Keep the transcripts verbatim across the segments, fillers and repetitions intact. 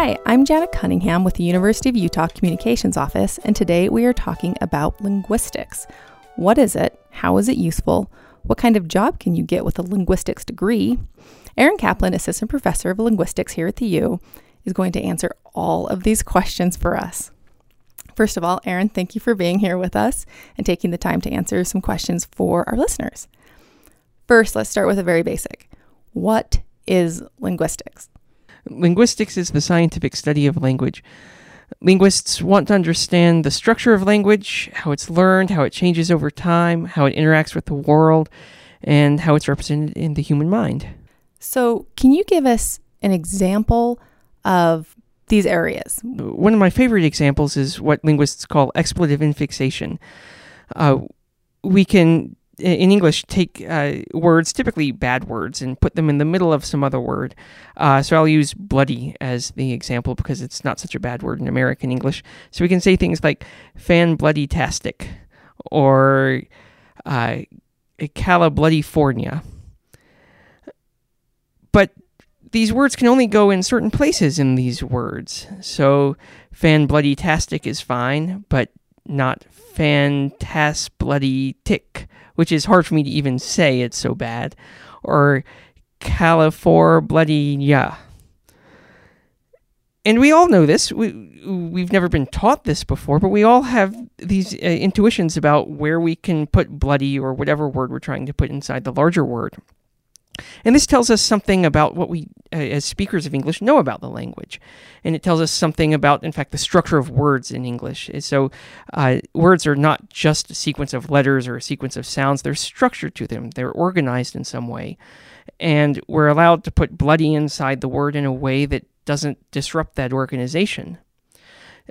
Hi, I'm Janet Cunningham with the University of Utah Communications Office, and today we are talking about linguistics. What is it? How is it useful? What kind of job can you get with a linguistics degree? Aaron Kaplan, Assistant Professor of Linguistics here at the U, is going to answer all of these questions for us. First of all, Aaron, thank you for being here with us and taking the time to answer some questions for our listeners. First, let's start with a very basic. What is linguistics? Linguistics is the scientific study of language. Linguists want to understand the structure of language, how it's learned, how it changes over time, how it interacts with the world, and how it's represented in the human mind. So, can you give us an example of these areas? One of my favorite examples is what linguists call expletive infixation. Uh, we can, in English, take uh, words, typically bad words, and put them in the middle of some other word. Uh, so I'll use bloody as the example because it's not such a bad word in American English. So we can say things like fan-bloody-tastic or uh, cala-bloody-fornia. But these words can only go in certain places in these words. So fan-bloody-tastic is fine, but not fantas-bloody-tick, which is hard for me to even say, it's so bad, or California. And we all know this. We, we've never been taught this before, but we all have these uh, intuitions about where we can put bloody or whatever word we're trying to put inside the larger word. And this tells us something about what we, uh, as speakers of English, know about the language. And it tells us something about, in fact, the structure of words in English. So uh, words are not just a sequence of letters or a sequence of sounds. There's structure to them. They're organized in some way. And we're allowed to put bloody inside the word in a way that doesn't disrupt that organization.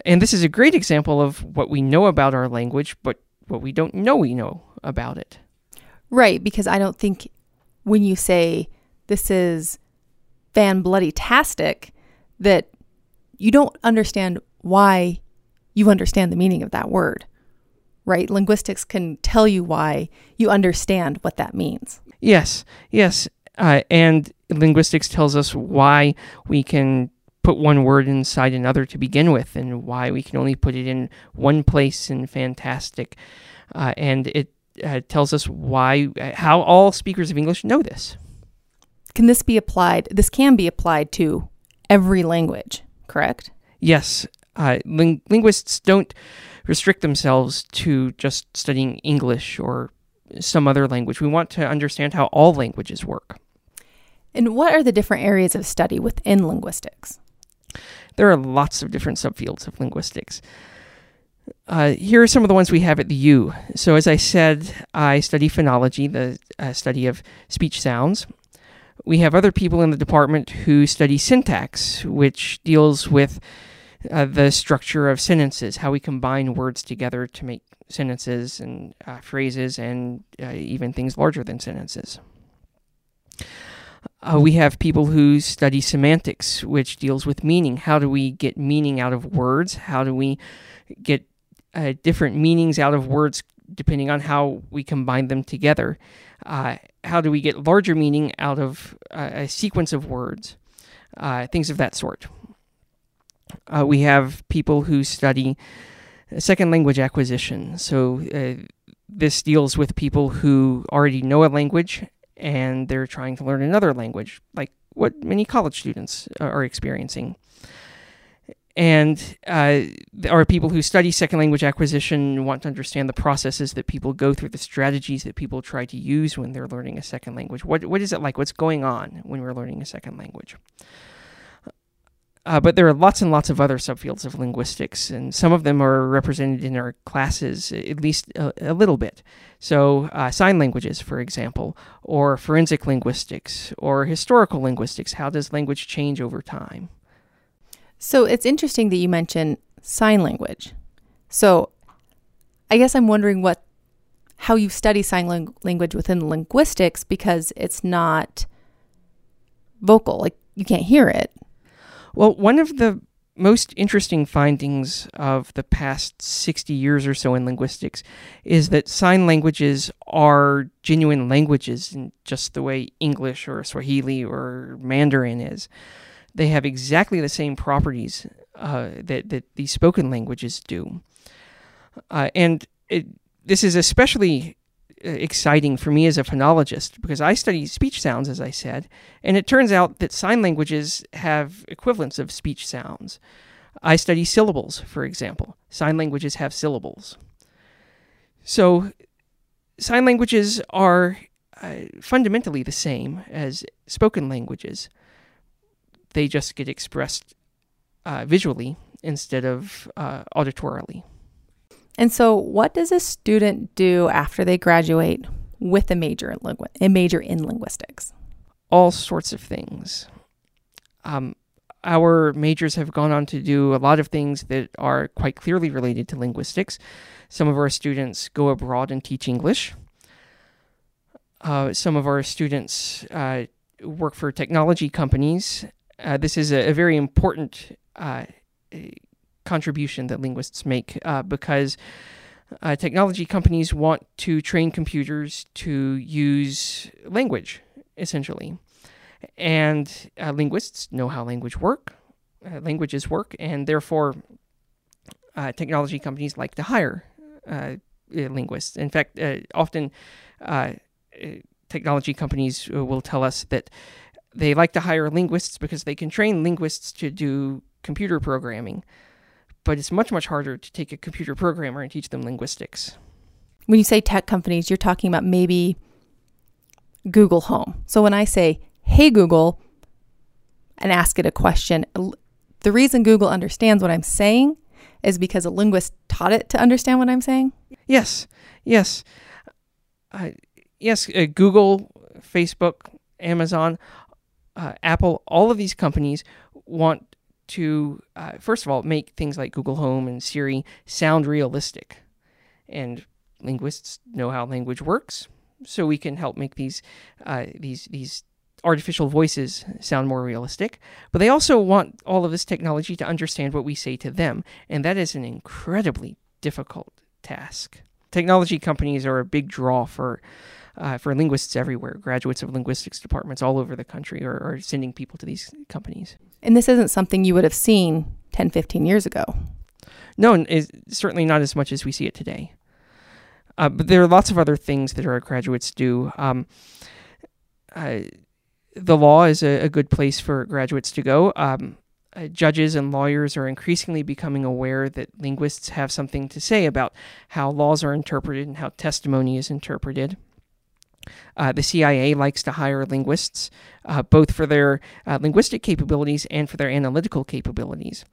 And this is a great example of what we know about our language, but what we don't know we know about it. Right, because I don't think... when you say this is fan-bloody-tastic, that you don't understand why you understand the meaning of that word, right? Linguistics can tell you why you understand what that means. Yes, yes. Uh, and linguistics tells us why we can put one word inside another to begin with and why we can only put it in one place in fantastic. Uh, and it Uh, tells us why, how all speakers of English know this. Can this be applied? This can be applied to every language, correct? Yes. Uh, ling- linguists don't restrict themselves to just studying English or some other language. We want to understand how all languages work. And what are the different areas of study within linguistics? There are lots of different subfields of linguistics. Uh, here are some of the ones we have at the U. So as I said, I study phonology, the uh, study of speech sounds. We have other people in the department who study syntax, which deals with uh, the structure of sentences, how we combine words together to make sentences and uh, phrases and uh, even things larger than sentences. Uh, we have people who study semantics, which deals with meaning. How do we get meaning out of words? How do we get uh, different meanings out of words depending on how we combine them together? Uh, how do we get larger meaning out of uh, a sequence of words? Uh, things of that sort. Uh, we have people who study second language acquisition. So uh, this deals with people who already know a language and they're trying to learn another language, like what many college students are experiencing. And uh, there are people who study second language acquisition and want to understand the processes that people go through, the strategies that people try to use when they're learning a second language. What What is it like? What's going on when we're learning a second language? Uh, but there are lots and lots of other subfields of linguistics, and some of them are represented in our classes, at least a, a little bit. So uh, sign languages, for example, or forensic linguistics, or historical linguistics. How does language change over time? So it's interesting that you mention sign language. So I guess I'm wondering what, how you study sign lang- language within linguistics, because it's not vocal, like you can't hear it. Well, one of the most interesting findings of the past sixty years or so in linguistics is that sign languages are genuine languages in just the way English or Swahili or Mandarin is. They have exactly the same properties uh, that, that the spoken languages do. Uh, and it, this is especially exciting for me as a phonologist, because I study speech sounds, as I said, and it turns out that sign languages have equivalents of speech sounds. I study syllables, for example. Sign languages have syllables. So sign languages are uh, fundamentally the same as spoken languages. They just get expressed uh, visually instead of uh, auditorily. And so what does a student do after they graduate with a major in, lingu- a major in linguistics? All sorts of things. Um, our majors have gone on to do a lot of things that are quite clearly related to linguistics. Some of our students go abroad and teach English. Uh, some of our students uh, work for technology companies. Uh, this is a, a very important uh, contribution that linguists make uh, because uh, technology companies want to train computers to use language, essentially. And uh, linguists know how language work, uh, languages work, and therefore uh, technology companies like to hire uh, linguists. In fact, uh, often uh, technology companies will tell us that they like to hire linguists because they can train linguists to do computer programming, but it's much, much harder to take a computer programmer and teach them linguistics. When you say tech companies, you're talking about maybe Google Home. So when I say, hey, Google, and ask it a question, the reason Google understands what I'm saying is because a linguist taught it to understand what I'm saying? Yes, yes. Uh, yes, uh, Google, Facebook, Amazon, Uh, Apple, all of these companies want to, uh, first of all, make things like Google Home and Siri sound realistic. And linguists know how language works, so we can help make these uh, these these artificial voices sound more realistic. But they also want all of this technology to understand what we say to them, and that is an incredibly difficult task. Technology companies are a big draw for uh, for linguists everywhere. Graduates of linguistics departments all over the country are, are sending people to these companies. And this isn't something you would have seen ten, fifteen years ago. No, it's certainly not as much as we see it today. Uh, but there are lots of other things that our graduates do. Um, uh, the law is a, a good place for graduates to go. Um, Uh, judges and lawyers are increasingly becoming aware that linguists have something to say about how laws are interpreted and how testimony is interpreted. Uh, the C I A likes to hire linguists, uh, both for their uh, linguistic capabilities and for their analytical capabilities.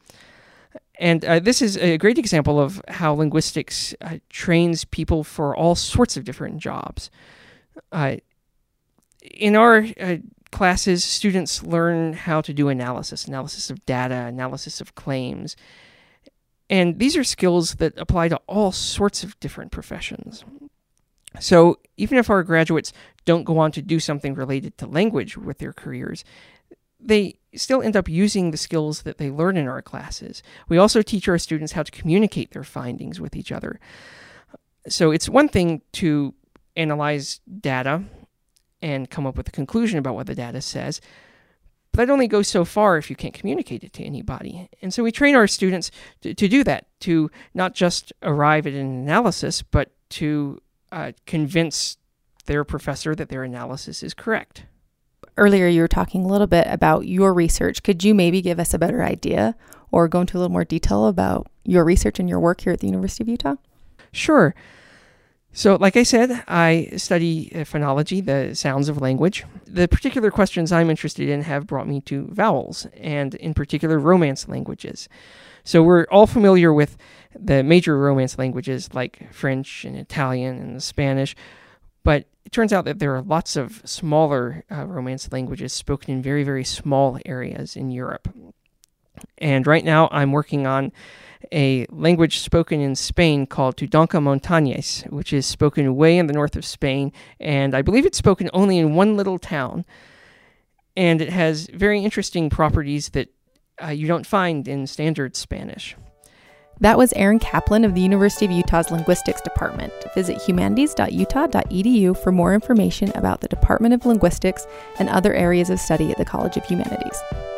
And uh, this is a great example of how linguistics uh, trains people for all sorts of different jobs. Uh, in our uh, classes, students learn how to do analysis, analysis of data, analysis of claims. And these are skills that apply to all sorts of different professions. So even if our graduates don't go on to do something related to language with their careers, they still end up using the skills that they learn in our classes. We also teach our students how to communicate their findings with each other. So it's one thing to analyze data and come up with a conclusion about what the data says, but that only goes so far if you can't communicate it to anybody. And so we train our students to, to do that, to not just arrive at an analysis, but to uh, convince their professor that their analysis is correct. Earlier, you were talking a little bit about your research. Could you maybe give us a better idea or go into a little more detail about your research and your work here at the University of Utah? Sure. So, like I said, I study phonology, the sounds of language. The particular questions I'm interested in have brought me to vowels, and in particular, Romance languages. So we're all familiar with the major Romance languages like French and Italian and Spanish, but it turns out that there are lots of smaller uh, Romance languages spoken in very, very small areas in Europe. And right now I'm working on a language spoken in Spain called Tudanca Montañes, which is spoken way in the north of Spain, and I believe it's spoken only in one little town. And it has very interesting properties that uh, you don't find in standard Spanish. That was Aaron Kaplan of the University of Utah's Linguistics Department. Visit humanities dot utah dot e d u for more information about the Department of Linguistics and other areas of study at the College of Humanities.